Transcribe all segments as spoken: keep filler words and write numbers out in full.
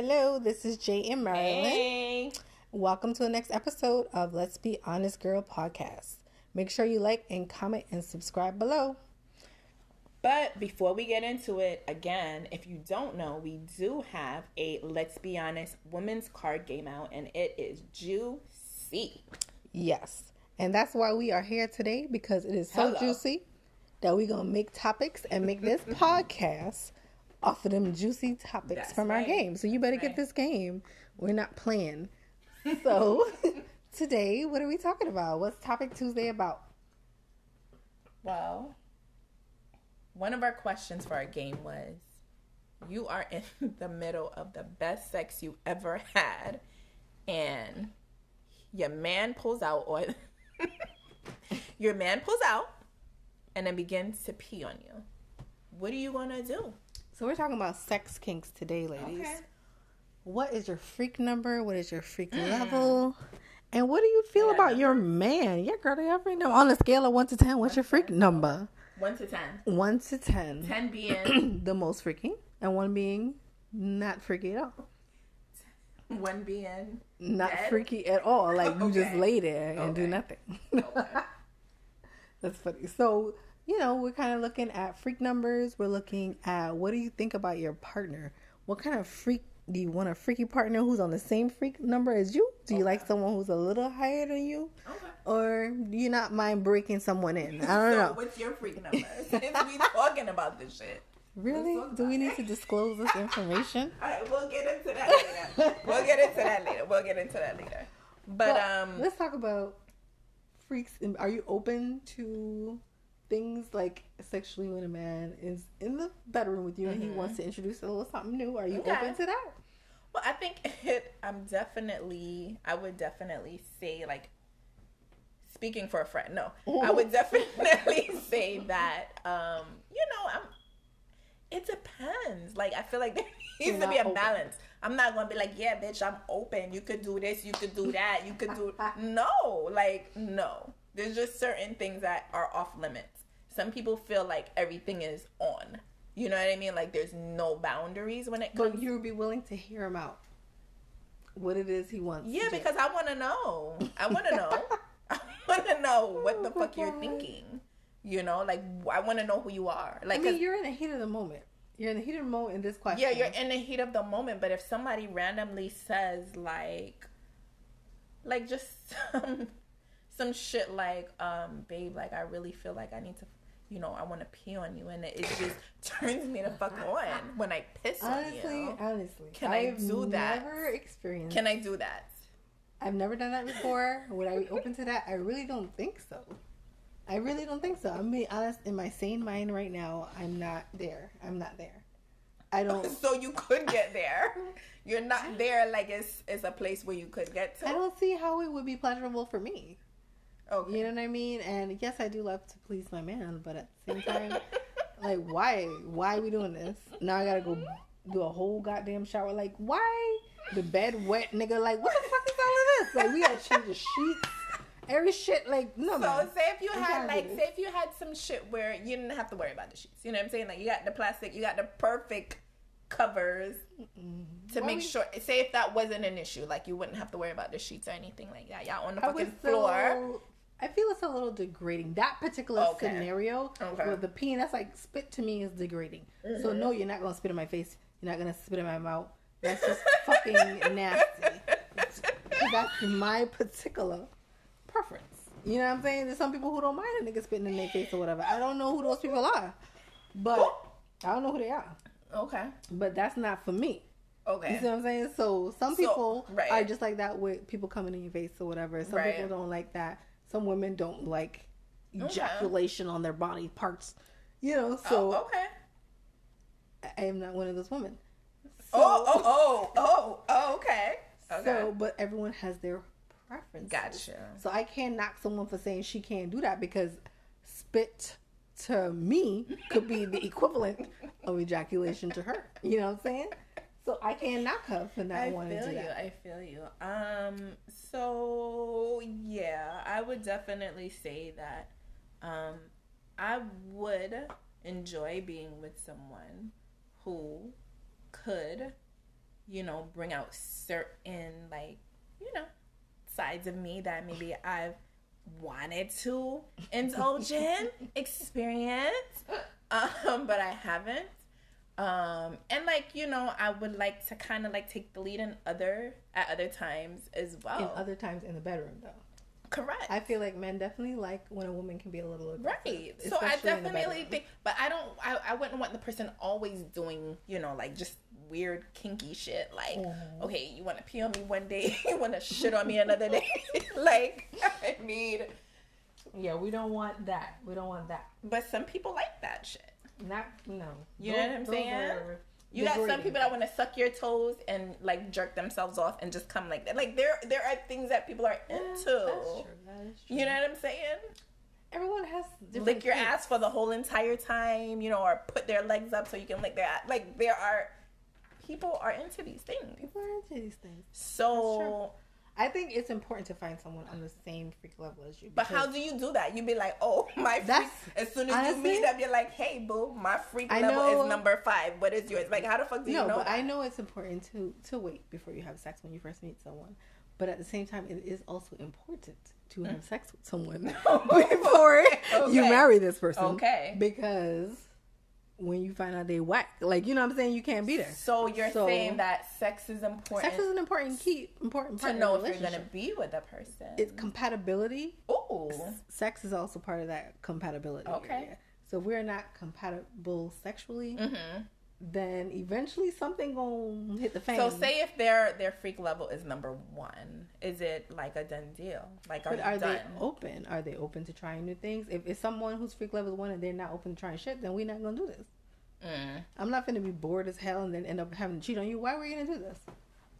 hello. This is Jay and Marilyn. Hey. Welcome to the next episode of Let's Be Honest Girl Podcast. Make sure you like and comment and subscribe below. But before we get into it, again, if you don't know, we do have a Let's Be Honest Women's Card Game out, and it is juicy. Yes. And that's why we are here today, because it is so Hello. juicy that we're going to make topics and make this podcast off of them juicy topics that's from right. our game. So you better right. get this game. We're not playing. So today, what are we talking about? What's Topic Tuesday about? Well, one of our questions for our game was, you are in the middle of the best sex you ever had, and your man pulls out, or your man pulls out, and then begins to pee on you. What are you gonna do? So we're talking about sex kinks today, ladies. Okay. What is your freak number? What is your freak level? And what do you feel yeah, about number. your man? Yeah, girl, they already know. On a scale of one to ten, what's your freak number? One to ten. One to ten. Ten being the most freaking, and one being not freaky at all. One being not dead? freaky at all. Like you okay. just lay there and okay. do nothing. Okay. That's funny. So you know we're kind of looking at freak numbers. We're looking at what do you think about your partner? What kind of freak do you want? A freaky partner who's on the same freak number as you? Do you okay. like someone who's a little higher than you? Okay. Or do you not mind breaking someone in? I don't so know. What's your freak number? Since we talking about this shit. Really? Do we need to disclose this information? All right, we'll get into that later. We'll get into that later. We'll get into that later. But well, um, let's talk about freaks. Are you open to things like sexually when a man is in the bedroom with you mm-hmm. and he wants to introduce a little something new? Are you okay. open to that? Well, I think it. I'm definitely. I would definitely say like. Speaking for a friend, no, Ooh. I would definitely say that. Um, you know, I'm. It depends. Like, I feel like there needs You're to be a open. balance. I'm not going to be like, yeah, bitch, I'm open. You could do this. You could do that. You could do... No. Like, no. There's just certain things that are off limits. Some people feel like everything is on. You know what I mean? Like, there's no boundaries when it comes... But you would be willing to hear him out. What it is he wants. Yeah, because I want to know. I want to know. I want to know what the oh, fuck God. you're thinking. You know, like, I want to know who you are. Like, I mean, you're in the heat of the moment. You're in the heat of the moment in this question. Yeah, you're in the heat of the moment. But if somebody randomly says, like, like, just some, some shit like, um, babe, like, I really feel like I need to, you know, I want to pee on you. And it, it just turns me the fuck on when I piss honestly, on you. Honestly, honestly. Can I do that? I've never experienced. Can I do that? I've never done that before. Would I be open to that? I really don't think so. I really don't think so. I'm being honest. In my sane mind right now, I'm not there. I'm not there. I don't. So you could get there. You're not there. Like it's it's a place where you could get to. I don't see how it would be pleasurable for me. Okay. You know what I mean? And yes, I do love to please my man, but at the same time, like why? Why are we doing this? Now I gotta go do a whole goddamn shower. Like why? The bed wet, nigga. Like what the fuck is all of this? Like we gotta change the sheets. Every shit, like, no, no. So, say if you had, like, say if you had some shit where you didn't have to worry about the sheets. You know what I'm saying? Like, you got the plastic, you got the perfect covers Mm-mm. to Why make we... sure. Say if that wasn't an issue, like, you wouldn't have to worry about the sheets or anything like that. Y'all on the I fucking floor. So, I feel it's a little degrading. That particular okay. scenario okay. with the pee, that's like, spit to me is degrading. Mm-hmm. So, no, you're not going to spit in my face. You're not going to spit in my mouth. That's just fucking nasty. That's my particular... preference. You know what I'm saying? There's some people who don't mind a nigga spitting in their face or whatever. I don't know who those people are, but I don't know who they are. Okay. But that's not for me. Okay. You see what I'm saying? So some people so, right. are just like that with people coming in your face or whatever. Some right. people don't like that. Some women don't like ejaculation okay. on their body parts. You know, so. Oh, okay. I am not one of those women. So, oh, oh, oh, oh, okay. okay. So, but everyone has their preferences. Gotcha. So I can't knock someone for saying she can't do that because spit to me could be the equivalent of ejaculation to her. You know what I'm saying? So I can't knock her for not I wanting to do you. that. I feel you. I feel you. Um. So yeah, I would definitely say that. Um, I would enjoy being with someone who could you know, bring out certain, like, you know, sides of me that maybe I've wanted to indulge in, experience, um, but I haven't. Um, and, like, you know, I would like to kind of, like, take the lead in other, at other times as well. In other times in the bedroom, though. Correct. I feel like men definitely like when a woman can be a little aggressive. Right. So I definitely think, but I don't, I, I wouldn't want the person always doing, you know, like just weird kinky shit. Like, mm-hmm. okay, you want to pee on me one day, you want to shit on me another day. Like, I mean. Yeah, we don't want that. We don't want that. But some people like that shit. Not, no. You those, know what I'm saying? You got some people that want to suck your toes and, like, jerk themselves off and just come like that. Like, there there are things that people are into. Yeah, that's true. That is true. You know what I'm saying? Everyone has different Lick your things. ass for the whole entire time, you know, or put their legs up so you can lick their ass. Like, there are... People are into these things. People are into these things. So... I think it's important to find someone on the same freak level as you. But how do you do that? You'd be like, oh, my freak. As soon as honestly, you meet them, you're like, hey, boo, my freak I level know, is number five. What is yours? Like, how the fuck do no, you know but that? I know it's important to, to wait before you have sex when you first meet someone. But at the same time, it is also important to have mm. sex with someone before okay. you marry this person. Okay. Because when you find out they whack, like, you know what I'm saying? You can't be there. So you're so, saying that sex is important. Sex is an important key, important part to know of if you're going to be with a person. It's compatibility. Ooh. Sex is also part of that compatibility. Okay. Area. So if we're not compatible sexually, mm-hmm. then eventually something going to hit the fan. So say if their their freak level is number one, is it like a done deal? Like, are, but are they open? Are they open to trying new things? If it's someone whose freak level is one and they're not open to trying shit, then we're not going to do this. Mm. I'm not going to be bored as hell and then end up having to cheat on you. Why were you going to do this?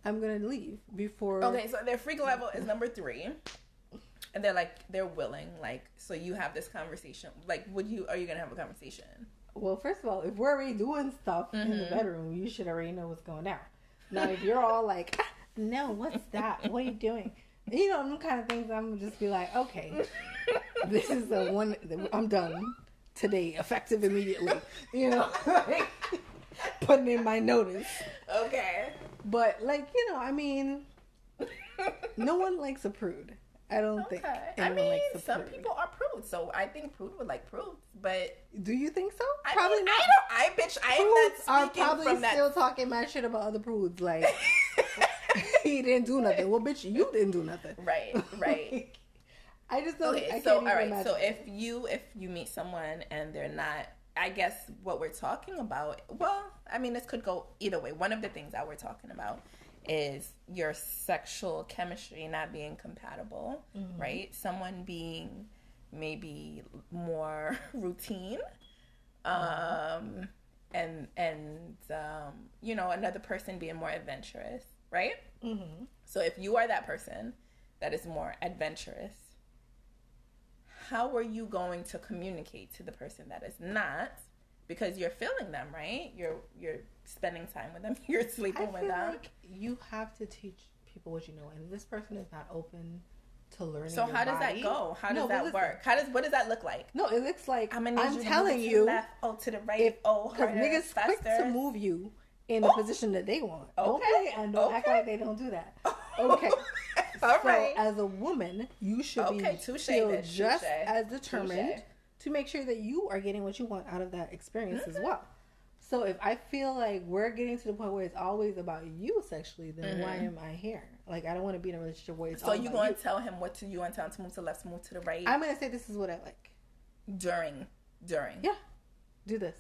I'm going to leave before... Okay, so their freak level is number three. And they're like, they're willing. Like, so you have this conversation. Like, would you, are you going to have a conversation? Well, first of all, if we're already doing stuff mm-hmm. in the bedroom, you should already know what's going on. Now, if you're all like, ah, no, what's that? What are you doing? You know, them kind of things, I'm going to just be like, okay, this is the one, I'm done today, effective immediately. You know, like, putting in my notice. Okay. But, like, you know, I mean, no one likes a prude. I don't okay. think anyone I mean, likes the some prude. People are prudes, so I think prude would like prudes, but... Do you think so? I probably mean, not. I don't... I, bitch, I am not speaking are probably from still that... talking mad shit about other prudes, like, he didn't do nothing. Well, bitch, you didn't do nothing. Right, right. I just don't... Okay, I so, all right, so if you, if you meet someone and they're not... I guess what we're talking about... Well, I mean, this could go either way. One of the things that we're talking about is your sexual chemistry not being compatible, mm-hmm. right? Someone being maybe more routine, um, mm-hmm. and and um, you know, another person being more adventurous, right? Mm-hmm. So if you are that person that is more adventurous, how are you going to communicate to the person that is not? Because you're feeling them, right? You're you're spending time with them. You're sleeping with them. I feel like you have to teach people what you know, and this person is not open to learning. So how does that go? How does that work? How does what does that look like? No, it looks like I'm telling you, left, oh to the right, oh harder, niggas quick to move you in the position that they want. Okay, and don't act like they don't do that. Okay. All right. So as a woman, you should be feel just as determined to make sure that you are getting what you want out of that experience mm-hmm. as well. So if I feel like we're getting to the point where it's always about you sexually, then mm-hmm. why am I here? Like, I don't want to be in a relationship where it's so all about you. So you're going to tell him what to you and tell him to move to the left, move to the right? I'm going to say this is what I like. During. During. Yeah. Do this.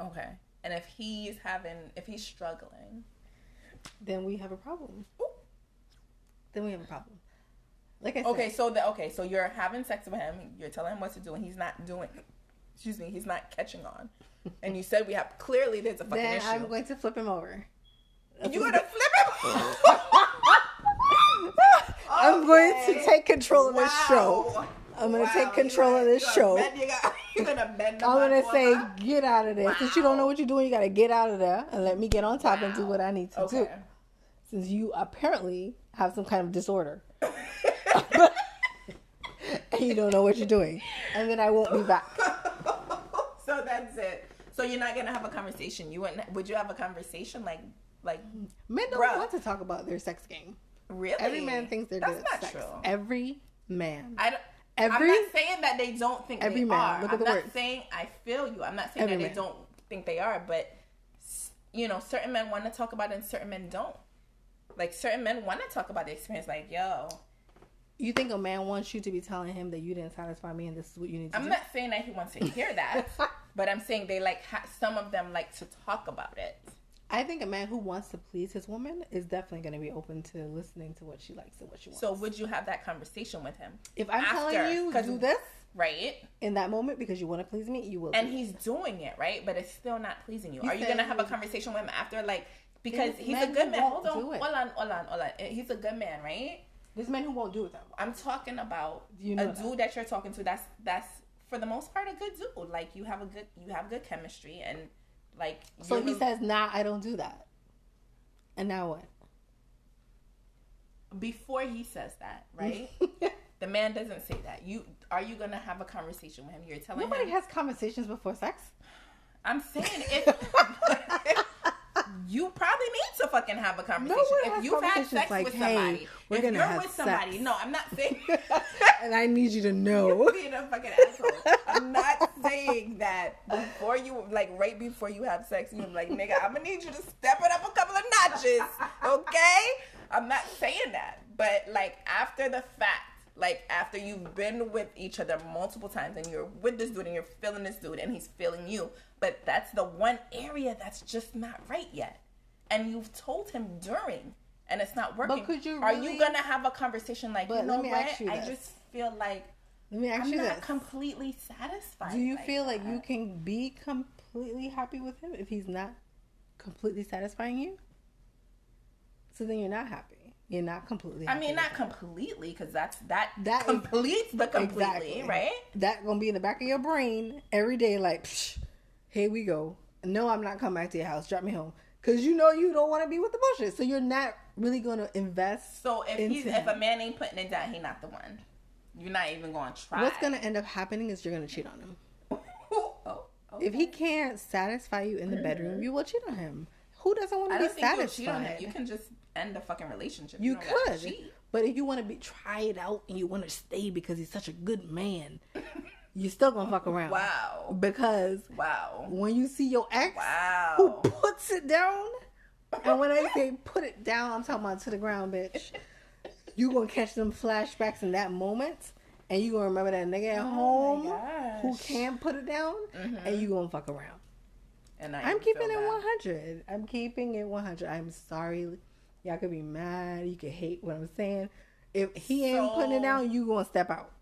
Okay. And if he's having, if he's struggling. Then we have a problem. Ooh. Then we have a problem. Like I said. Okay, so the, okay, so you're having sex with him. You're telling him what to do, and he's not doing. Excuse me, he's not catching on. And you said we have clearly there's a fucking then issue. Then I'm going to flip him over. That's You're gonna flip him over. Okay. I'm going to take control of wow. this show. I'm going to wow. take control gonna, of this show. Bend, you got, you're gonna bend the I'm going to say, up. Get out of there. Wow. Since you don't know what you're doing, you got to get out of there and let me get on top wow. and do what I need to okay. do. Since you apparently have some kind of disorder. And you don't know what you're doing, and then I won't be back. So that's it. So you're not gonna have a conversation. You wouldn't. Would you have a conversation like Like, men don't bruh. want to talk about their sex game. Really? Every man thinks they're That's good at sex. That's not true. Every man. I don't, every, I'm not saying that they don't think every they man. are. Look I'm at the not words. saying I feel you. I'm not saying every that man. they don't think they are. But, you know, certain men want to talk about it and certain men don't. Like, certain men want to talk about the experience. Like, yo. You think a man wants you to be telling him that you didn't satisfy me and this is what you need to I'm do? I'm not saying that he wants to hear that. But I'm saying they like, ha- some of them like to talk about it. I think a man who wants to please his woman is definitely going to be open to listening to what she likes and what she wants. So would you have that conversation with him? If I'm after, telling you to do this, right, in that moment because you want to please me, you will. And he's it. doing it, right, but it's still not pleasing you. He Are you going to have a conversation with him after, like, because he's a good man. Hold on, hold on, hold on, hold on. He's a good man, right? There's men who won't do it that way. I'm talking about you know a that? dude that you're talking to. That's that's for the most part a good dude. Like you have a good you have good chemistry and. Like so he says, nah, I don't do that. And now what? Before he says that, right? The man doesn't say that. You are you gonna have a conversation with him? You're telling nobody him, has conversations before sex. I'm saying if you probably need to fucking have a conversation. Nobody if you've had sex like, with somebody, hey, we're if gonna you're have with somebody, sex. No, I'm not saying. And I need you to know. Being a fucking asshole. I'm not saying that before you, like right before you have sex, you're like, nigga, I'm gonna need you to step it up a couple of notches, okay? I'm not saying that, but like after the fact. Like, after you've been with each other multiple times and you're with this dude and you're feeling this dude and he's feeling you, but that's the one area that's just not right yet. And you've told him during and it's not working. But could you Are really... you going to have a conversation like, but you know what? You I just feel like let me ask I'm you not this. completely satisfied. Do you like feel that. like you can be completely happy with him if he's not completely satisfying you? So then you're not happy. You're not completely. I mean, not completely, because that's that that completes is, the completely, exactly. right? That gonna be in the back of your brain every day, like, psh, here we go. No, I'm not coming back to your house. Drop me home, because you know you don't want to be with the bullshit. So you're not really gonna invest. So if into he's, if a man ain't putting it down, he not the one. You're not even gonna try. What's gonna end up happening is you're gonna cheat on him. oh, okay. If he can't satisfy you in the bedroom, you will cheat on him. Who doesn't want to be satisfied? You can just end the fucking relationship. You, you could, but if you want to be try it out and you want to stay because he's such a good man, you're still gonna fuck around. Wow. Because wow, when you see your ex wow. who puts it down, and when I say put it down, I'm talking about to the ground, bitch. You gonna catch them flashbacks in that moment, and you gonna remember that nigga at oh home who can't put it down, mm-hmm. and you gonna fuck around. And I I'm keeping it one hundred. I'm keeping it one hundred. I'm sorry. Y'all could be mad. You could hate what I'm saying. If he ain't so, putting it down, you gonna step out.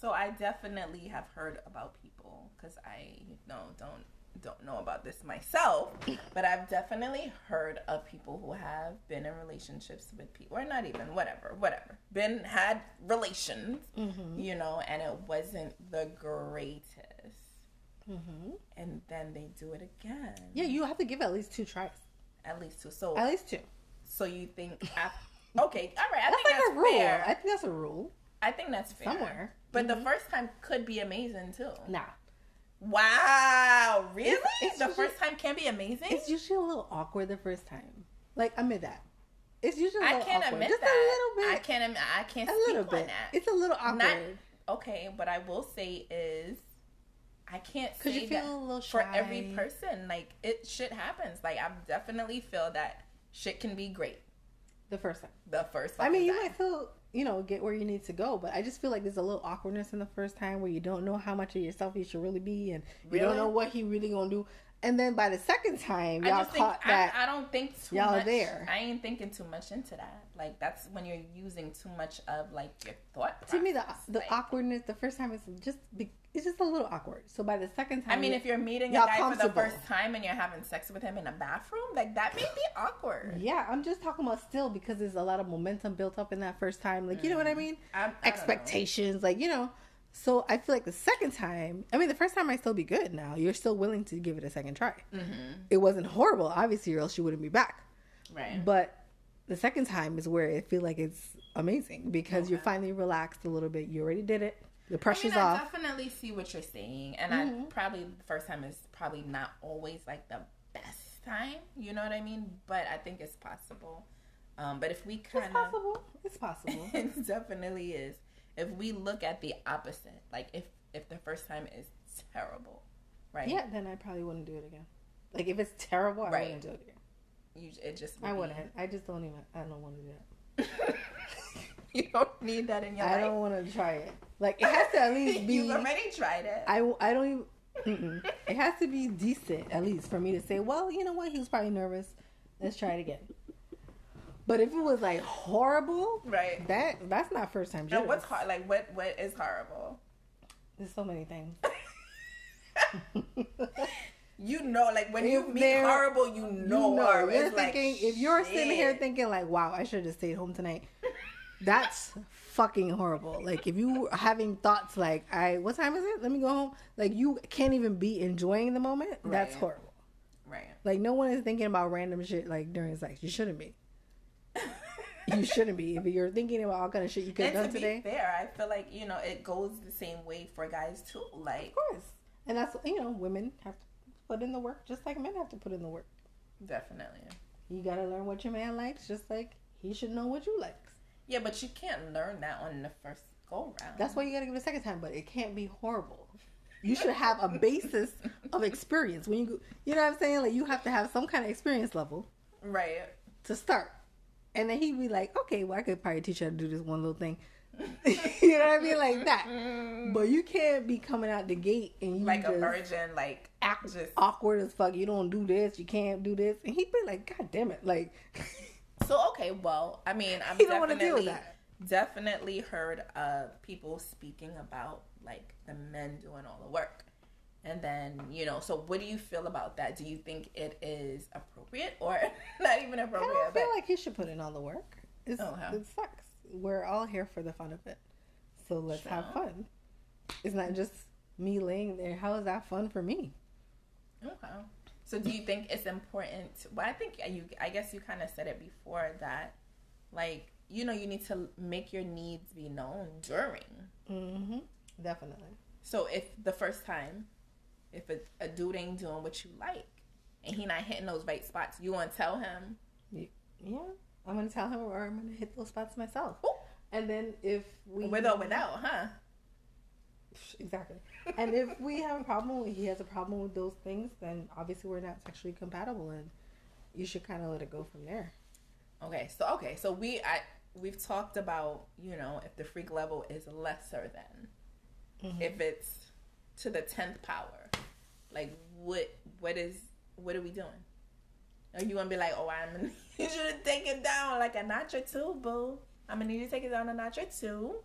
So I definitely have heard about people because I no, don't don't know about this myself, but I've definitely heard of people who have been in relationships with people or not even whatever, whatever. Been had relations, mm-hmm. you know, and it wasn't the greatest. Mm-hmm. And then they do it again. Yeah, you have to give it at least two tries. At least two. So at least two. So you think? I, okay, all right. I that's think like that's a rule. Fair. I think that's a rule. I think that's fair. Somewhere, but mm-hmm. the first time could be amazing too. Nah. Wow, really? It's, it's the usually, first time can be amazing. It's usually a little awkward the first time. Like admit that. It's usually. A I can't awkward. admit Just that. A little bit. I can't. I can't. A speak little bit. On that. It's a little awkward. Not, okay, but I will say is. I can't say that for every person. Like, it shit happens. Like, I definitely feel that shit can be great. The first time. The first time. I mean, you might feel, you know, get where you need to go, but I just feel like there's a little awkwardness in the first time where you don't know how much of yourself you should really be and you don't know what he really gonna do. And then by the second time, y'all caught that. I don't think too much. Y'all there. I ain't thinking too much into that. Like, that's when you're using too much of, like, your thought process. To me, the the like, awkwardness, the first time is just, it's just a little awkward. So by the second time. I mean, if you're meeting a guy for the first time and you're having sex with him in a bathroom, like, that may be awkward. Yeah, I'm just talking about still because there's a lot of momentum built up in that first time. Like, mm. you know what I mean? I, I Expectations, like, you know. So I feel like the second time, I mean, the first time might still be good now. You're still willing to give it a second try. Mm-hmm. It wasn't horrible, obviously, or else you wouldn't be back. Right. But the second time is where I feel like it's amazing because okay. you're finally relaxed a little bit. You already did it. The pressure's I mean, I off. I definitely see what you're saying. And mm-hmm. I probably, the first time is probably not always like the best time, you know what I mean? But I think it's possible. Um, but if we kind of... It's possible. It's possible. It definitely is. If we look at the opposite, like if, if the first time is terrible, right? Yeah, then I probably wouldn't do it again. Like if it's terrible, I right. wouldn't do it again. You, it just would I wouldn't. Be... I just don't even... I don't want to do that. You don't need that in your I life. I don't want to try it. Like it has to at least be... You've already tried it. I, I don't even... Mm-mm. It has to be decent, at least, for me to say, well, you know what? He was probably nervous. Let's try it again. But if it was, like, horrible, right? That that's not first time jitters. And what's hard? Like, what, what is horrible? There's so many things. You know, like, when if you meet horrible, you know, you know horrible. You're it's thinking, like, if you're shit. Sitting here thinking, like, wow, I should have stayed home tonight, that's fucking horrible. Like, if you are having thoughts like, I, what time is it? Let me go home. Like, you can't even be enjoying the moment. Right. That's horrible. Right. Like, no one is thinking about random shit, like, during sex. You shouldn't be. You shouldn't be. If you're thinking about all kind of shit you could have done today. And to be fair, I feel like, you know, it goes the same way for guys, too. Like, of course. And that's, you know, women have to put in the work just like men have to put in the work. Definitely. You got to learn what your man likes just like he should know what you like. Yeah, but you can't learn that on the first go round. That's why you got to give it a second time, but it can't be horrible. You should have a basis of experience. When you go, you know what I'm saying? Like, you have to have some kind of experience level. Right. To start. And then he'd be like, okay, well, I could probably teach you how to do this one little thing. You know what I mean? Like that. But you can't be coming out the gate and you like just a virgin, like, act just awkward as fuck. You don't do this. You can't do this. And he'd be like, God damn it. Like... So, okay, well, I mean, I've definitely, definitely heard of people speaking about, like, the men doing all the work. And then, you know, so what do you feel about that? Do you think it is appropriate or not even appropriate? I don't feel but... like he should put in all the work. It's, oh, huh. It sucks. We're all here for the fun of it. So let's so. have fun. It's not just me laying there. How is that fun for me? Okay. So do you think it's important? Well, I think you, I guess you kind of said it before that, like, you know, you need to make your needs be known during. Mm-hmm. Definitely. So if the first time, if a, a dude ain't doing what you like and he not hitting those right spots, you want to tell him? Yeah. I'm going to tell him or I'm going to hit those spots myself. Ooh. And then if we... With or without, huh? Exactly. And if we have a problem, he has a problem with those things, then obviously we're not sexually compatible, and you should kind of let it go from there. Okay. So okay. So we I we've talked about, you know, if the freak level is lesser than, mm-hmm. if it's to the tenth power, like what what is what are we doing? Are you gonna be like, oh, I'm gonna need you to take it down like a notch or two, boo. I'm gonna need you to take it down a notch or two.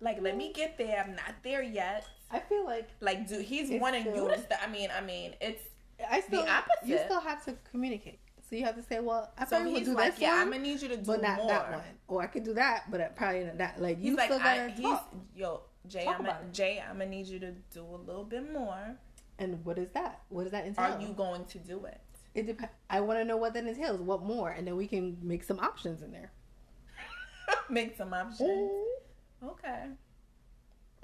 Like, let me get there. I'm not there yet. I feel like... Like, dude, he's wanting still, you to... St- I mean, I mean, it's I still, the opposite. You still have to communicate. So you have to say, well, I so probably will do like, this yeah, one, I'm going to need you to do but not more. That one. Or I could do that, but probably not that. Like, he's you like, still got to talk. Yo, Jay, talk I'm gonna, Jay, I'm going to need you to do a little bit more. And what is that? What does that entail? Are you going to do it? It dep- I want to know what that entails. What more? And then we can make some options in there. Make some options. Ooh. Okay.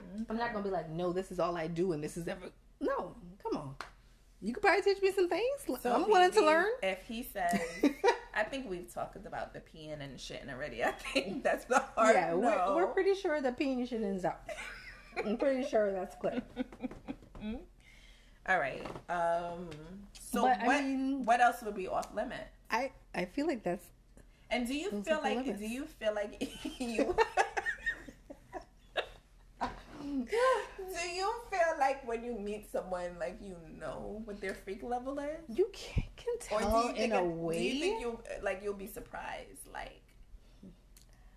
Mm-hmm. I'm not going to be like, no, this is all I do and this is ever... No, come on. You could probably teach me some things. So I'm willing to learn. If he says... I think we've talked about the peeing and shitting already. I think that's the hard yeah, no. We're, we're pretty sure the peeing and shitting is out. I'm pretty sure that's clear. Mm-hmm. All right. Um, so but, what I mean, what else would be off limit? I, I feel like that's... And do you feel like... Do you feel like you... Do you feel like when you meet someone, like, you know what their freak level is? You can't can tell or do you think in a it, way. Do you think you like you'll be surprised? Like,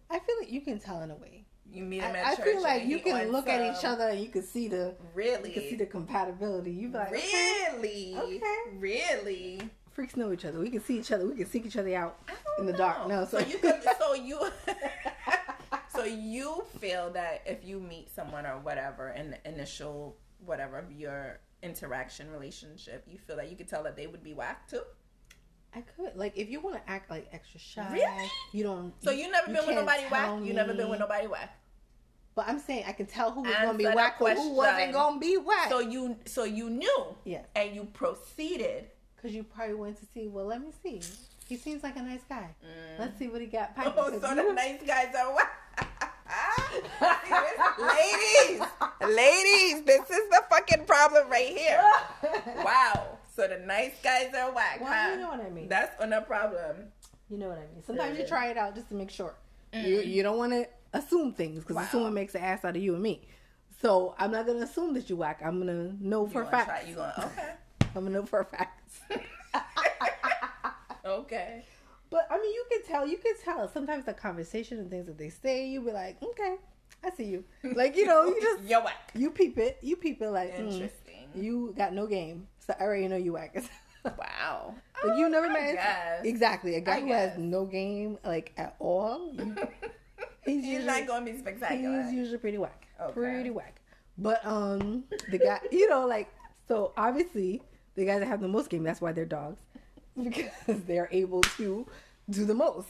I feel like you can tell in a way. You meet them at I, church. I feel like you can look some, at each other and you can see the really, you can see the compatibility. You be like, really, okay, okay, really. Freaks know each other. We can see each other. We can seek each other out in the know. dark. No, so, so you could, so you. So you feel that if you meet someone or whatever in the initial whatever of your interaction relationship, you feel that you could tell that they would be whack too? I could. Like if you want to act like extra shy, really? you don't So you never you been with nobody whack? Me. You never been with nobody whack. But I'm saying I can tell who was going to be whack or who wasn't going to be whack. So you so you knew. Yeah. And you proceeded Because you probably went to see, well, let me see. He seems like a nice guy. Mm. Let's see what he got. Piper, oh, so the nice guys are what? Ladies, ladies, this is the fucking problem right here. Wow. So the nice guys are whack. Well, huh? You know what I mean. That's on a problem. You know what I mean. Sometimes you try it out just to make sure. Mm. You you don't want to assume things because wow. assuming makes an ass out of you and me. So I'm not gonna assume that you whack. I'm gonna know for facts. You gonna okay. I'm gonna know for facts. Okay. But I mean, you can tell. You can tell. Sometimes the conversation and things that they say, you be like, okay, I see you. Like, you know, you just you're whack. You peep it. You peep it. Like, interesting. Mm, you got no game, so I already know you whack. Wow. Like, oh, you never met exactly a guy I who guess. has no game like at all. You, he's, he's usually, not gonna be spectacular. He's usually pretty whack. Okay. Pretty whack. But um, the guy, you know, like so obviously the guys that have the most game, that's why they're dogs. Because they're able to do the most.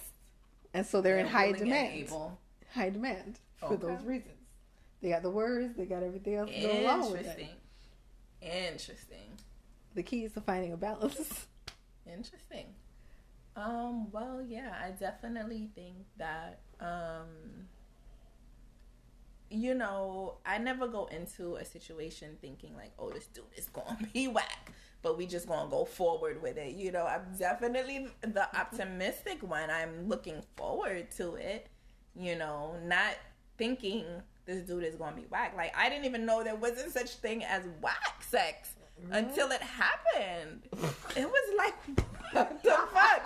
And so they're, they're in high demand. Able. High demand for okay. those reasons. They got the words. They got everything else going along with it. Interesting. Interesting. The key is to finding a balance. Interesting. Um, well, yeah, I definitely think that, um, you know, I never go into a situation thinking like, oh, this dude is going to be whack. But we just gonna go forward with it. You know, I'm definitely the optimistic one. I'm looking forward to it, you know, not thinking this dude is gonna be whack. Like, I didn't even know there wasn't such thing as whack sex until it happened. It was like, what the fuck?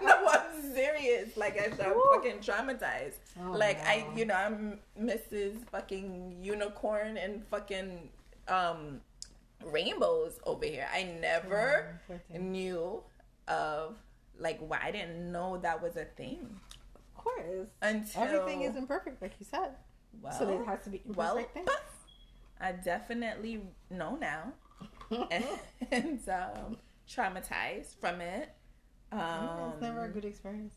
No, I'm serious. Like, I'm fucking traumatized. Oh, like, no. I, you know, I'm Missus fucking Unicorn and fucking, um... rainbows over here. I never oh, knew of like why I didn't know that was a thing. Of course, until everything isn't perfect, like you said. Well, so there has to be imperfect things. Well, I definitely know now, and, and um, traumatized from it. Um, oh, that's never a good experience.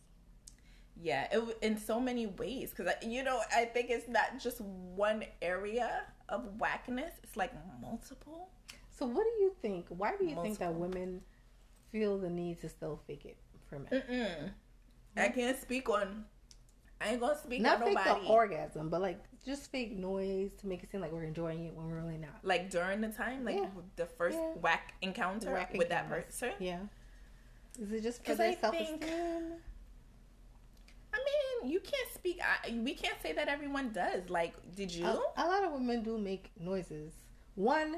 Yeah, it, in so many ways, because you know I think it's not just one area of whackness. It's like multiple. So what do you think? Why do you Multiple. think that women feel the need to still fake it for men? Mm-mm. I can't speak on... I ain't gonna speak not on nobody. Not fake the orgasm, but like just fake noise to make it seem like we're enjoying it when we're really not. Like during the time? Like yeah. the first yeah. whack encounter whack with encounters. that person? Yeah. Is it just for their self-esteem? I mean, you can't speak... I, we can't say that everyone does. Like, did you? A, a lot of women do make noises. One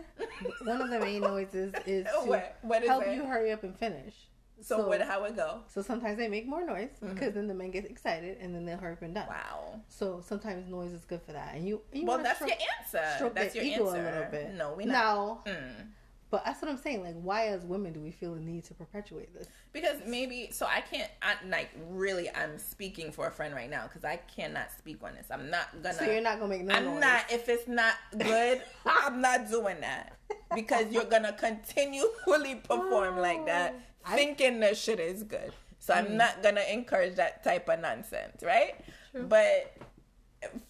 one of the main noises is to what? What is help it? you hurry up and finish. So, so what, how it go? So sometimes they make more noise because mm-hmm. then the men get excited and then they'll hurry up and done. Wow. So sometimes noise is good for that. And you, you well, that's stroke, your answer. Stroke that's your ego answer. A little bit. No, we not. No. Mm. But that's what I'm saying. Like, why as women do we feel the need to perpetuate this? Because maybe, so I can't, I, like, really, I'm speaking for a friend right now because I cannot speak on this. I'm not gonna. So you're not gonna make no I'm noise. not, if it's not good, I'm not doing that. Because you're gonna continually perform oh, like that thinking I, the shit is good. So I'm mm. not gonna encourage that type of nonsense, right? True. But,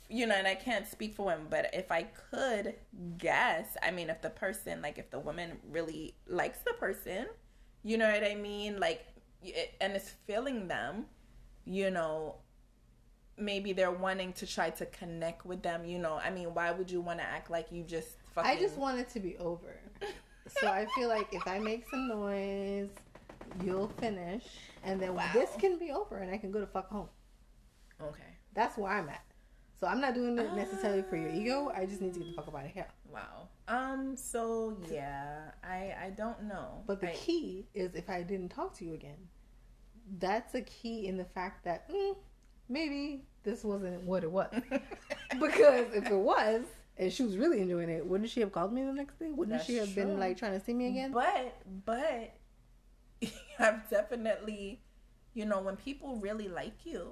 you know, and I can't speak for women, but if I could guess, I mean, if the person, like, if the woman really likes the person, you know what I mean? Like, it, and it's feeling them, you know, maybe they're wanting to try to connect with them, you know. I mean, why would you want to act like you just fucking... I just want it to be over. So I feel like if I make some noise, you'll finish, and then wow. this can be over, and I can go to fuck home. Okay. That's where I'm at. So I'm not doing it necessarily uh, for your ego. I just need to get the fuck up out of here. Wow. Um. So yeah, I I don't know. But the I, key is if I didn't talk to you again, that's a key in the fact that mm, maybe this wasn't what it was. Because if it was, and she was really enjoying it, wouldn't she have called me the next day? Wouldn't that's she have true. been like trying to see me again? But but I've definitely, you know, when people really like you,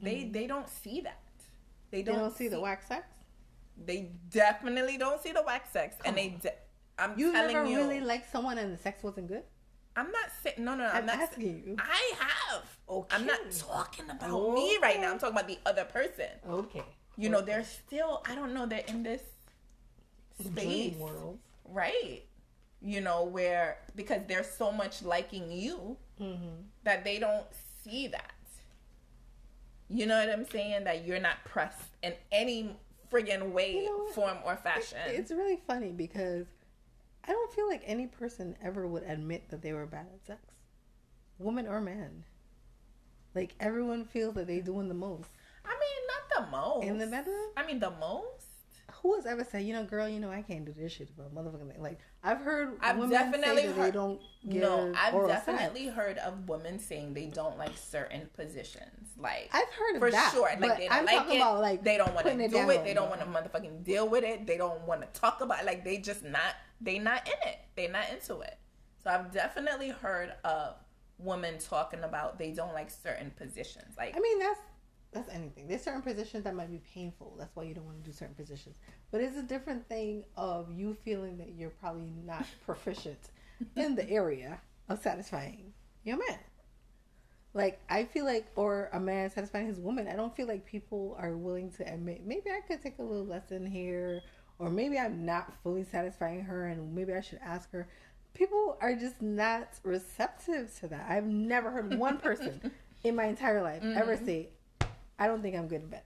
they mm. they don't see that. They don't, they don't see, see the whack sex? They definitely don't see the whack sex. Come and they, de- I'm you telling never you. never really liked someone and the sex wasn't good? I'm not saying, no, no, no. I'm, I'm not asking si- you. I have. Okay. I'm not talking about okay. me right now. I'm talking about the other person. Okay. You okay. know, they're still, I don't know, they're in this space. Dream world. Right. you know, where, because there's so much liking you mm-hmm. that they don't see that. You know what I'm saying? That you're not pressed in any friggin' way, you know, form, or fashion. It, it's really funny because I don't feel like any person ever would admit that they were bad at sex. Woman or man. Like, everyone feels that they're doing the most. I mean, not the most. In the bedroom? I mean, the most? Who has ever said, you know, girl, you know, I can't do this shit about motherfucking thing. Like, I've heard I've women definitely say that heard, they don't give No, I've definitely sex. heard of women saying they don't like certain positions. Like, I've heard of for that. For sure. Like, they don't I'm like it. About, like, they don't want to do down, it. They don't want to motherfucking deal with it. They don't want to talk about it. Like, they just not, they not in it. They not into it. So I've definitely heard of women talking about they don't like certain positions. Like, I mean, that's, that's anything. There's certain positions that might be painful. That's why you don't want to do certain positions. But it's a different thing of you feeling that you're probably not proficient in the area of satisfying your man. Like, I feel like, or a man satisfying his woman, I don't feel like people are willing to admit, maybe I could take a little lesson here, or maybe I'm not fully satisfying her, and maybe I should ask her. People are just not receptive to that. I've never heard one person in my entire life mm-hmm. ever say, I don't think I'm good in bed.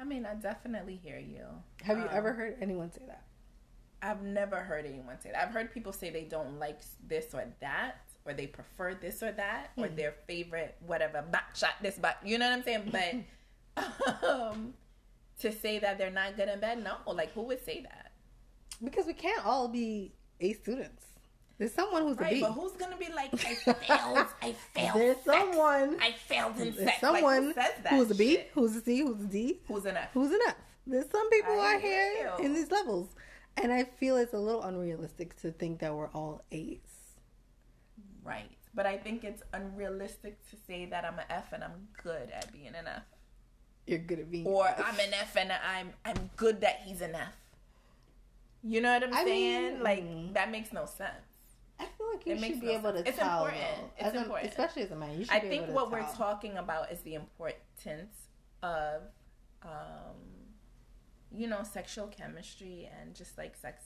I mean, I definitely hear you. Have um, you ever heard anyone say that? I've never heard anyone say that. I've heard people say they don't like this or that, or they prefer this or that, mm. or their favorite whatever, back shot this back. You know what I'm saying? But um, to say that they're not good in bed, no. Like, who would say that? Because we can't all be A students. There's someone who's right, a B. But who's gonna be like, I failed, I failed. There's sex. someone. I failed in sex. Someone like, who says that who's a B, shit. who's a C, who's a D, who's an F, who's an F. There's some people I out here failed. in these levels, and I feel it's a little unrealistic to think that we're all A's. Right, but I think it's unrealistic to say that I'm an F and I'm good at being an F. You're good at being. Or an F. I'm an F and I'm I'm good that he's an F. You know what I'm I saying? Mean, like, that makes no sense. I feel like you it should be no able sense. to it's tell. Important. It's important. It's important. Especially as a man. You should I be think able what to we're tell. talking about is the importance of, um, you know, sexual chemistry and just, like, sex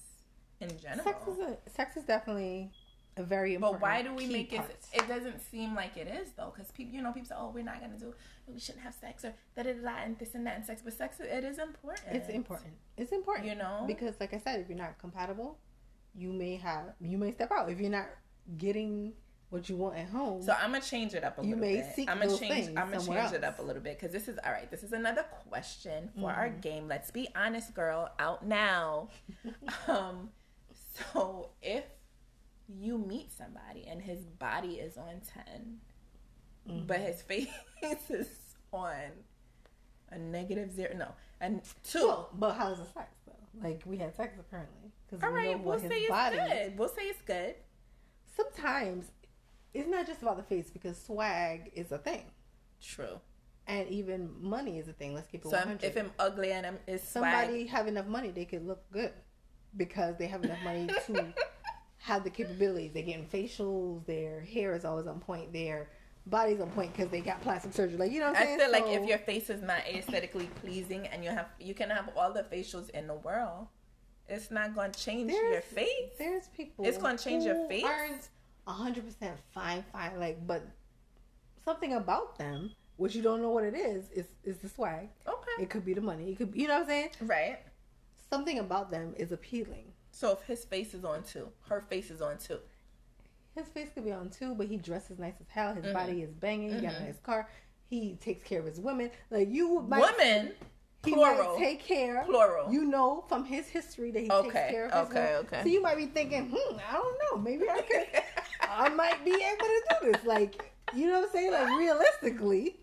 in general. Sex is, a, sex is definitely a very important But why do we make part. it... It doesn't seem like it is, though. Because, people, you know, people say, oh, we're not going to do... We shouldn't have sex or da-da-da-da and this and that and sex. But sex, it is important. It's important. It's important. You know? Because, like I said, if you're not compatible, you may have... You may step out. If you're not getting what you want at home... So, I'm going to change it up a little bit. You may seek those things somewhere else. I'm going to change it up a little bit. Because this is... All right. This is another question for mm-hmm. our game. Let's Be Honest, Girl. Out now. um, so, if... you meet somebody and his body is on ten, mm-hmm. but his face is on a negative zero. No, and two. So, but how's the sex though? Like, we had sex apparently. All we right, we'll say it's good. Is. We'll say it's good. Sometimes it's not just about the face because swag is a thing. True. And even money is a thing. Let's keep it one hundred. So if I'm ugly and I'm is somebody swag. have enough money, they could look good because they have enough money to. Have the capabilities. They're getting facials. Their hair is always on point. Their body's on point because they got plastic surgery. Like, you know what I'm I saying? I feel so, like if your face is not aesthetically pleasing and you have, you can have all the facials in the world, it's not going to change your face. There's people. It's going to change your face. Aren't one hundred percent fine, fine. Like, but something about them, which you don't know what it is, is is the swag. Okay. It could be the money. It could be, you know what I'm saying? Right. Something about them is appealing. So if his face is on two, her face is on two. His face could be on two, but he dresses nice as hell. His mm-hmm. body is banging. Mm-hmm. He got a nice car. He takes care of his women. Like you, might, women. He plural. Might take care. Plural. You know from his history that he okay. takes care of his okay, women. Okay. So you might be thinking, hmm, I don't know. Maybe I could. I might be able to do this. Like, you know what I'm saying? Like, realistically,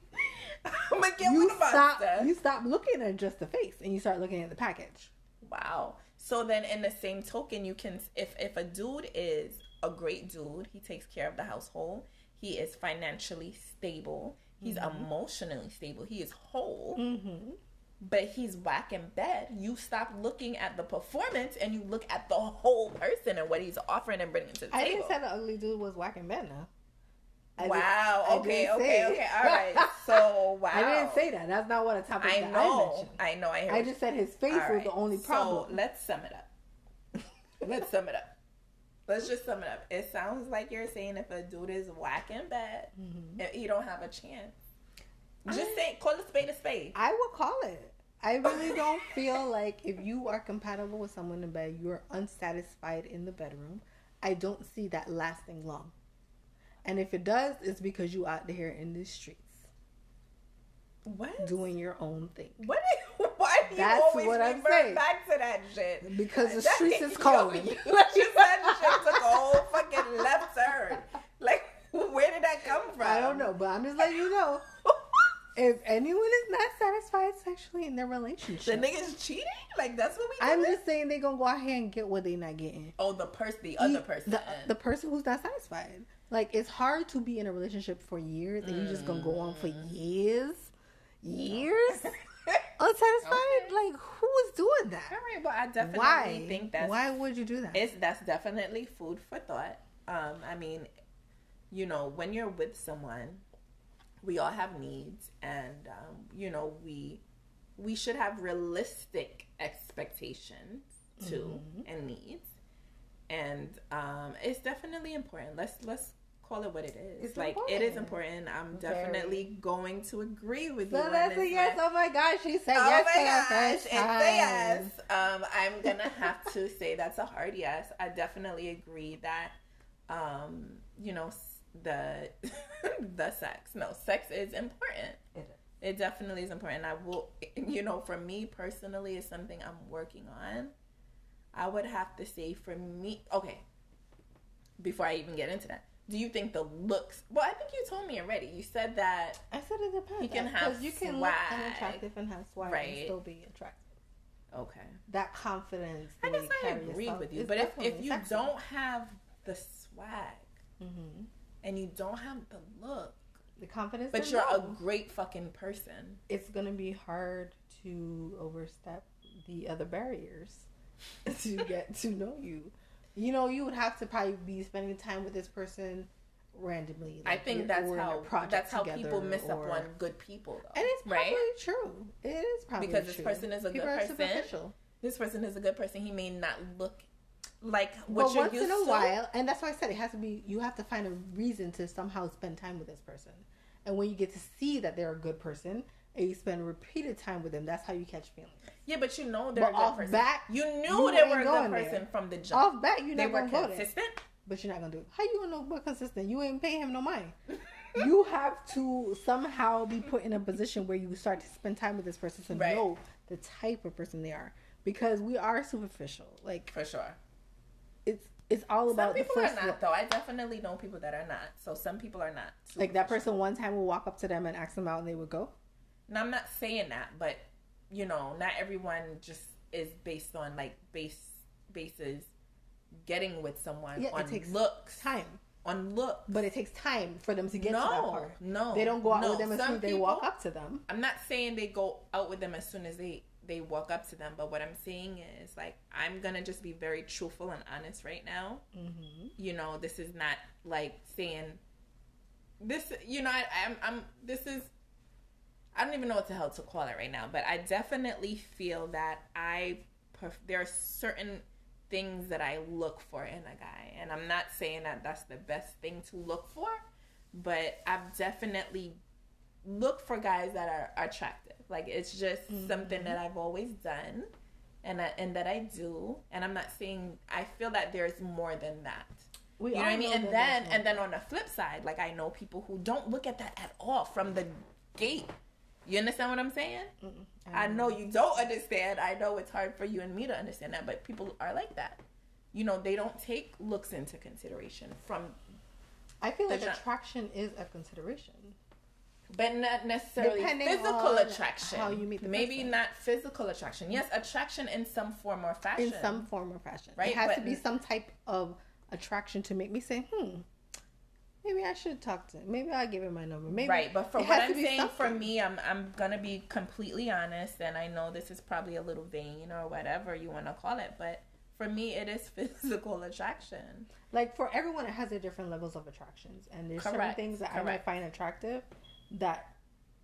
like, yeah, you stop. You stop looking at just the face, and you start looking at the package. Wow. So then in the same token, you can, if, if a dude is a great dude, he takes care of the household, he is financially stable, he's mm-hmm. emotionally stable, he is whole, mm-hmm. but he's whack in bed, you stop looking at the performance and you look at the whole person and what he's offering and bringing to the I table. I didn't say the ugly dude was whack in bed now. I wow. Did, okay. Okay. Okay. All right. So wow. I didn't say that. That's not what a topic. I know. I, I know. I. Heard I just said his face right. was the only problem. So let's sum it up. let's sum it up. let's just sum it up. It sounds like you're saying if a dude is whacking bad, mm-hmm. you don't have a chance. Just I, say, call a spade a spade. I will call it. I really don't feel like if you are compatible with someone in bed, you're unsatisfied in the bedroom. I don't see that lasting long. And if it does, it's because you out there in the streets. What? Doing your own thing. What? Why do you That's always what I'm saying. Back to that shit? Because the that streets is calling. You, you just that shit took a whole fucking left turn. Like, where did that come from? I don't know, but I'm just letting you know. If anyone is not satisfied sexually in their relationship, the niggas cheating? Like, that's what we do? I'm just saying they're going to go out here and get what they're not getting. Oh, the, pers- the other he, person. The, the person who's not satisfied. Like, it's hard to be in a relationship for years, and mm. you're just going to go on for years. Years? Unsatisfied? Okay. Like, who is doing that? All right, well, I definitely Why? think that's... Why would you do that? It's, that's definitely food for thought. Um, I mean, you know, when you're with someone... We all have needs, and um, you know we we should have realistic expectations too, mm-hmm. and needs, and um, it's definitely important. Let's let's call it what it is. It's like important. It is important. I'm Very. definitely going to agree with so you. So that's a yes. Like, oh my gosh, she said oh yes. Oh my gosh, it's a yes. Um, I'm gonna have to say that's a hard yes. I definitely agree that um, you know. the the sex no sex is important. It, is. it definitely is important. I will, you know, for me personally, it's something I'm working on. I would have to say for me, okay, before I even get into that, do you think the looks, well, I think you told me already, you said that I said it depends. You can have you can swag. Look unattractive and have swag, right? And still be attractive. Okay, that confidence, I guess I agree yourself. With you, it's but if, if you sexual. Don't have the swag, mm-hmm. and you don't have the look, the confidence, but you're no. a great fucking person, it's gonna be hard to overstep the other barriers to get to know you. You know, you would have to probably be spending time with this person randomly. Like I think that's how that's how people miss or... up on good people. Though, and it's probably right? true. It is probably because true. This person is a people good person. Superficial. This person is a good person. He may not look. Like what well, you're once used in a to. While, and that's why I said it has to be. You have to find a reason to somehow spend time with this person, and when you get to see that they're a good person, and you spend repeated time with them, that's how you catch feelings. Yeah, but you know they're but a good off person. Back, you knew you they were a good person there. From the jump. Off back, you they were go consistent, there. But you're not gonna do it. How you gonna know what consistent? You ain't paying him no money. You have to somehow be put in a position where you start to spend time with this person to right. know the type of person they are, because we are superficial, like for sure. It's it's all some about the first. Some people are not look. Though. I definitely know people that are not. So some people are not. Like that person one time will walk up to them and ask them out, and they would go. Now I'm not saying that, but you know, not everyone just is based on like base bases getting with someone yeah, on it takes looks time on looks, but it takes time for them to get no, to that part. No, they don't go out no. with them as some soon as people, they walk up to them. I'm not saying they go out with them as soon as they. they walk up to them, but what I'm saying is like I'm gonna just be very truthful and honest right now. Mm-hmm. You know, this is not like saying this, you know, I, I'm, I'm this is I don't even know what the hell to call it right now, but I definitely feel that I perf- there are certain things that I look for in a guy, and I'm not saying that that's the best thing to look for, but I've definitely looked for guys that are attractive. Like, it's just mm-hmm. something that I've always done and I, and that I do. And I'm not saying, I feel that there's more than that. We you know what I mean? And then, and then on the flip side, like, I know people who don't look at that at all from the gate. You understand what I'm saying? I, I know you don't understand. I know it's hard for you and me to understand that, but people are like that. You know, they don't take looks into consideration from... I feel like genre. Attraction is a consideration. But not necessarily depending physical attraction. How you meet the Maybe person. Not physical attraction. Yes, attraction in some form or fashion. In some form or fashion. Right? It has but, to be some type of attraction to make me say, hmm, maybe I should talk to him. Maybe I'll give him my number. Maybe right, but for what I'm saying something. For me, I'm I'm going to be completely honest, and I know this is probably a little vain or whatever you want to call it, but for me, it is physical attraction. Like, for everyone, it has their different levels of attractions, and there's Correct. Certain things that Correct. I might find attractive that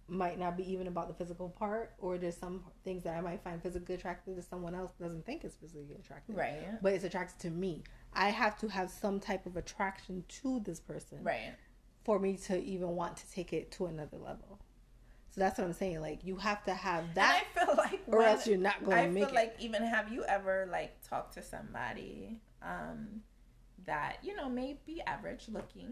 might not be even about the physical part, or there's some things that I might find physically attractive that someone else doesn't think is physically attractive. Right. But it's attractive to me. I have to have some type of attraction to this person, right, for me to even want to take it to another level. So that's what I'm saying. Like, you have to have that, and I feel like or when, else you're not going to make it. I feel like, even have you ever, like, talked to somebody um, that, you know, may be average looking,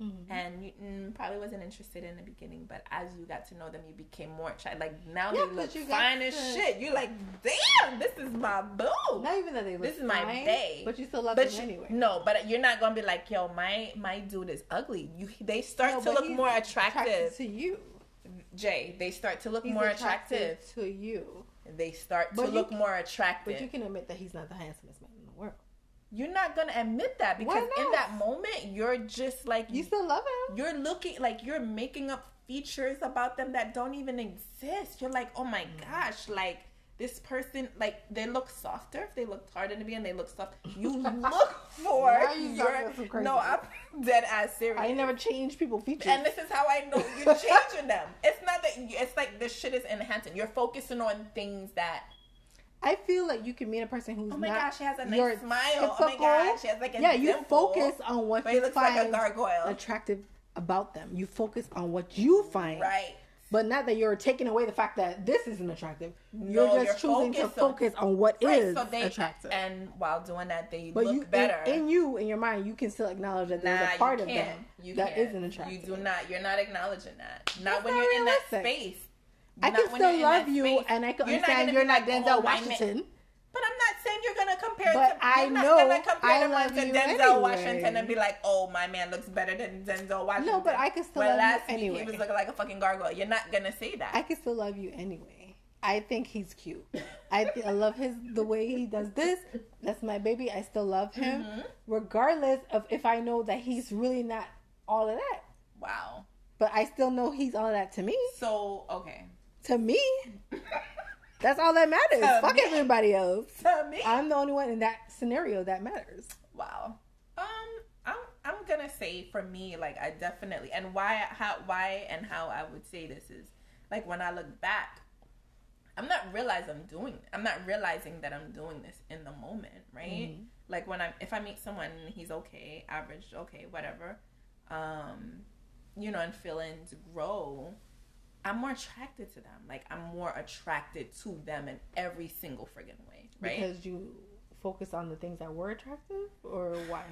mm-hmm. and you mm, probably wasn't interested in the beginning, but as you got to know them, you became more attracted. Like, now yeah, they look you fine as to... shit. You're like, damn, this is my boo. Not even that they look This is my fine, bae. But you still love but them you, anyway. No, but you're not going to be like, yo, my, my dude is ugly. You, They start no, to look more attractive. attractive to you. Jay, they start to look he's more attractive. attractive to you. They start but to look can, more attractive. But you can admit that he's not the handsomest man in the world. You're not going to admit that, because in that moment, you're just like... You still love him. You're looking... Like, you're making up features about them that don't even exist. You're like, oh my mm. gosh, like, this person... Like, they look softer if they look harder to be, and they look soft. You look for... Why are you your, so crazy? No, I'm dead ass serious. I never change people's features. And this is how I know you're changing them. It's not that... It's like this shit is enhancing. You're focusing on things that... I feel like you can meet a person who's not... Oh my not gosh, she has a nice smile. Oh my gosh, she has like a Yeah, you dimple, focus on what you find like attractive about them. You focus on what you find. Right. But not that you're taking away the fact that this isn't attractive. You're no, just you're choosing to focus on, on what right, is so they, attractive. And while doing that, they but look you, better. In, in you, in your mind, you can still acknowledge that there's nah, a part of them you that can't. isn't attractive. You do not. You're not acknowledging that. Not That's when not you're realistic. in that space. I not can still love you, space. and I can you're understand not you're not like, Denzel oh, Washington. But I'm not saying you're gonna compare. But to, I not know gonna compare I love to you Denzel anyway. Washington and be like, oh, my man looks better than Denzel Washington. No, but I can still well, love last you week, anyway. He was looking like a fucking gargoyle. You're not gonna say that. I can still love you anyway. I think he's cute. I th- I love his the way he does this. That's my baby. I still love him, mm-hmm. regardless of if I know that he's really not all of that. Wow. But I still know he's all of that to me. So okay. To me, that's all that matters. To Fuck me. everybody else. To me, I'm the only one in that scenario that matters. Wow. Um, I'm I'm gonna say for me, like I definitely and why how why and how I would say this is like when I look back, I'm not realize I'm doing I'm not realizing that I'm doing this in the moment, right? Mm-hmm. Like when I'm if I meet someone, he's okay, average, okay, whatever, um, you know, and feelings grow. I'm more attracted to them. Like, I'm more attracted to them in every single friggin' way, right? Because you focus on the things that were attractive, or why?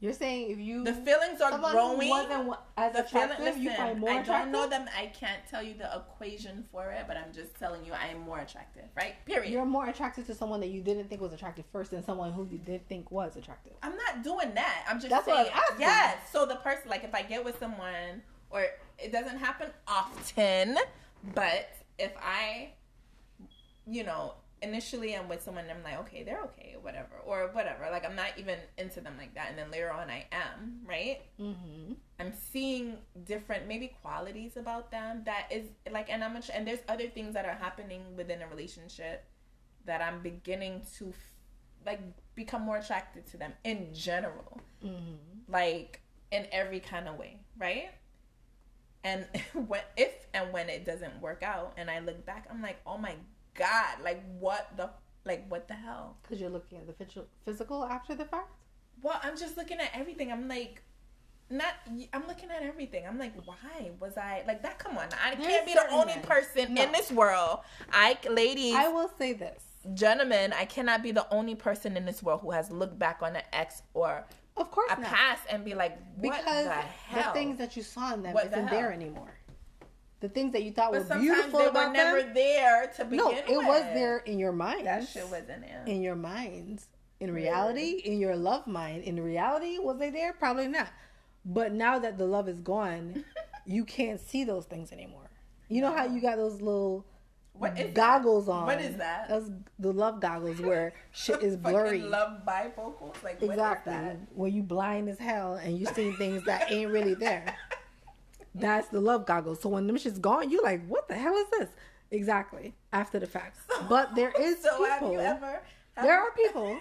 You're saying if you... The feelings are growing. Wasn't as the attractive, feeling, listen, you find more I attractive? I don't know them. I can't tell you the equation for it, but I'm just telling you I am more attractive, right? Period. You're more attracted to someone that you didn't think was attractive first than someone who you did think was attractive. I'm not doing that. I'm just That's saying... That's what I'm asking. Yes. So the person, like, if I get with someone... Or it doesn't happen often, but if I, you know, initially I'm with someone and I'm like, okay, they're okay, whatever, or whatever. Like, I'm not even into them like that. And then later on I am, right? Mm-hmm. I'm seeing different maybe qualities about them that is like, and I'm a, and there's other things that are happening within a relationship that I'm beginning to, like, become more attracted to them in general. Mm-hmm. Like, in every kind of way, right? And when, if and when it doesn't work out, and I look back, I'm like, oh my God, like what the, like what the hell? Because you're looking at the physical after the fact? Well, I'm just looking at everything. I'm like, not, I'm looking at everything. I'm like, why was I, like that, come on. I There's can't be the only men. person no. in this world. I, ladies. I will say this. Gentlemen, I cannot be the only person in this world who has looked back on an ex or... Of course not. A pass and be like, what because the hell? The things that you saw in them what isn't the there anymore. The things that you thought but were beautiful about them. But sometimes they were never there to begin with. No, it with. was there in your mind. That shit wasn't there. In your minds. In reality, really? in your love mind. In reality, was they there? Probably not. But now that the love is gone, you can't see those things anymore. You know no. how you got those little... What is goggles that? on? What is that? That's the love goggles where shit is blurry. Love bifocals, like exactly what is that? Where you blind as hell and you see things that ain't really there. That's the love goggles. So when them shit's gone, you like, what the hell is this? Exactly after the fact. So, but there is so people. Have you ever, have there are people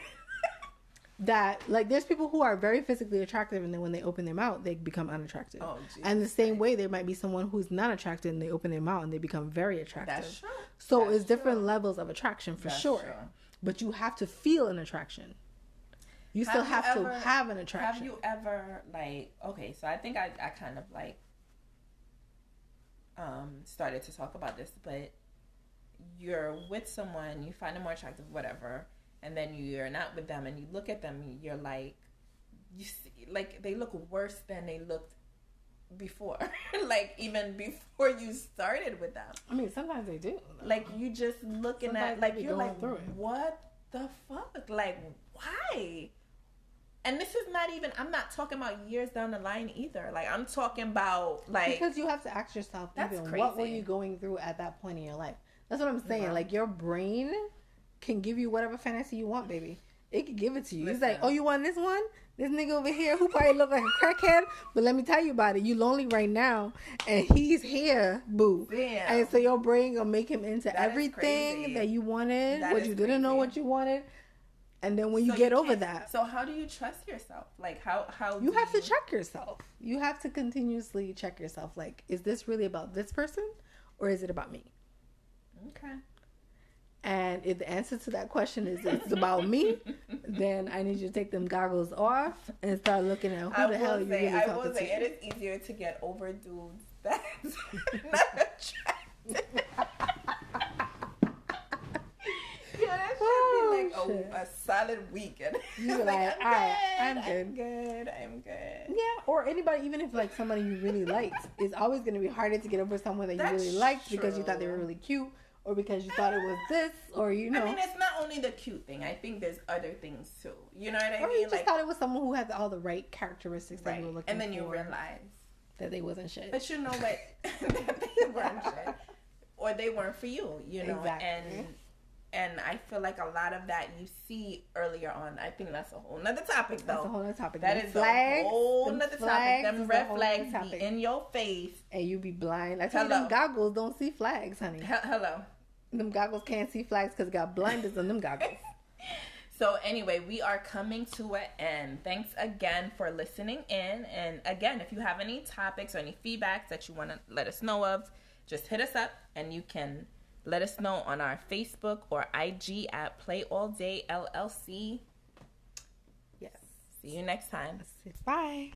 that like. There's people who are very physically attractive, and then when they open their mouth, they become unattractive. Oh, geez. And the same way, there might be someone who's not attractive, and they open their mouth, and they become very attractive. That's true. So That's it's true. different levels of attraction for That's sure. True. But you have to feel an attraction. You have still you have ever, to have an attraction. Have you ever, like, okay, so I think I, I kind of, like, um, started to talk about this, but you're with someone, you find them more attractive, whatever, and then you're not with them, and you look at them, you're like, you see, like, they look worse than they looked before, like, even before you started with them. I mean, sometimes they do. Like, you just looking sometimes at, like, you're like, what the fuck? Like, why? And this is not even, I'm not talking about years down the line either. Like, I'm talking about, like... Because you have to ask yourself, that's even, crazy. What were you going through at that point in your life? That's what I'm saying. Wow. Like, your brain can give you whatever fantasy you want, baby. It can give it to you. Listen. It's like, oh, you want this one? This nigga over here who probably look like a crackhead. But let me tell you about it. You lonely right now, and he's here, boo. Damn. And so your brain gonna make him into that everything that you wanted, that what you didn't crazy. know what you wanted. And then when you so get you over that. So how do you trust yourself? Like, how, how you have you... to check yourself. You have to continuously check yourself. Like, is this really about this person or is it about me? Okay. And if the answer to that question is it's about me, then I need you to take them goggles off and start looking at who I the hell say, you really I talking to. I will say it is easier to get over dudes that's not attractive. Oh, a solid weekend. You're like, like, all right, I'm good. I'm good. I'm good. Yeah, or anybody, even if, like, somebody you really liked, it's always going to be harder to get over someone that That's you really liked true. because you thought they were really cute or because you thought it was this or, you know. I mean, it's not only the cute thing. I think there's other things, too. You know what I or mean? Or you just like, thought it was someone who had all the right characteristics right. that you were looking for. And then you realize that they wasn't shit. But you know what? They weren't shit. Or they weren't for you, you know. Exactly. And... And I feel like a lot of that you see earlier on. I think that's a whole nother topic, though. That's a whole nother topic. That is flags, a whole nother topic. Them red flags be in your face. And you be blind. Like, hello. Them goggles don't see flags, honey. He- hello. Them goggles can't see flags because got blinders on them goggles. So, anyway, we are coming to an end. Thanks again for listening in. And, again, if you have any topics or any feedbacks that you want to let us know of, just hit us up and you can... Let us know on our Facebook or I G at Play All Day L L C. Yes. See you next time. Bye.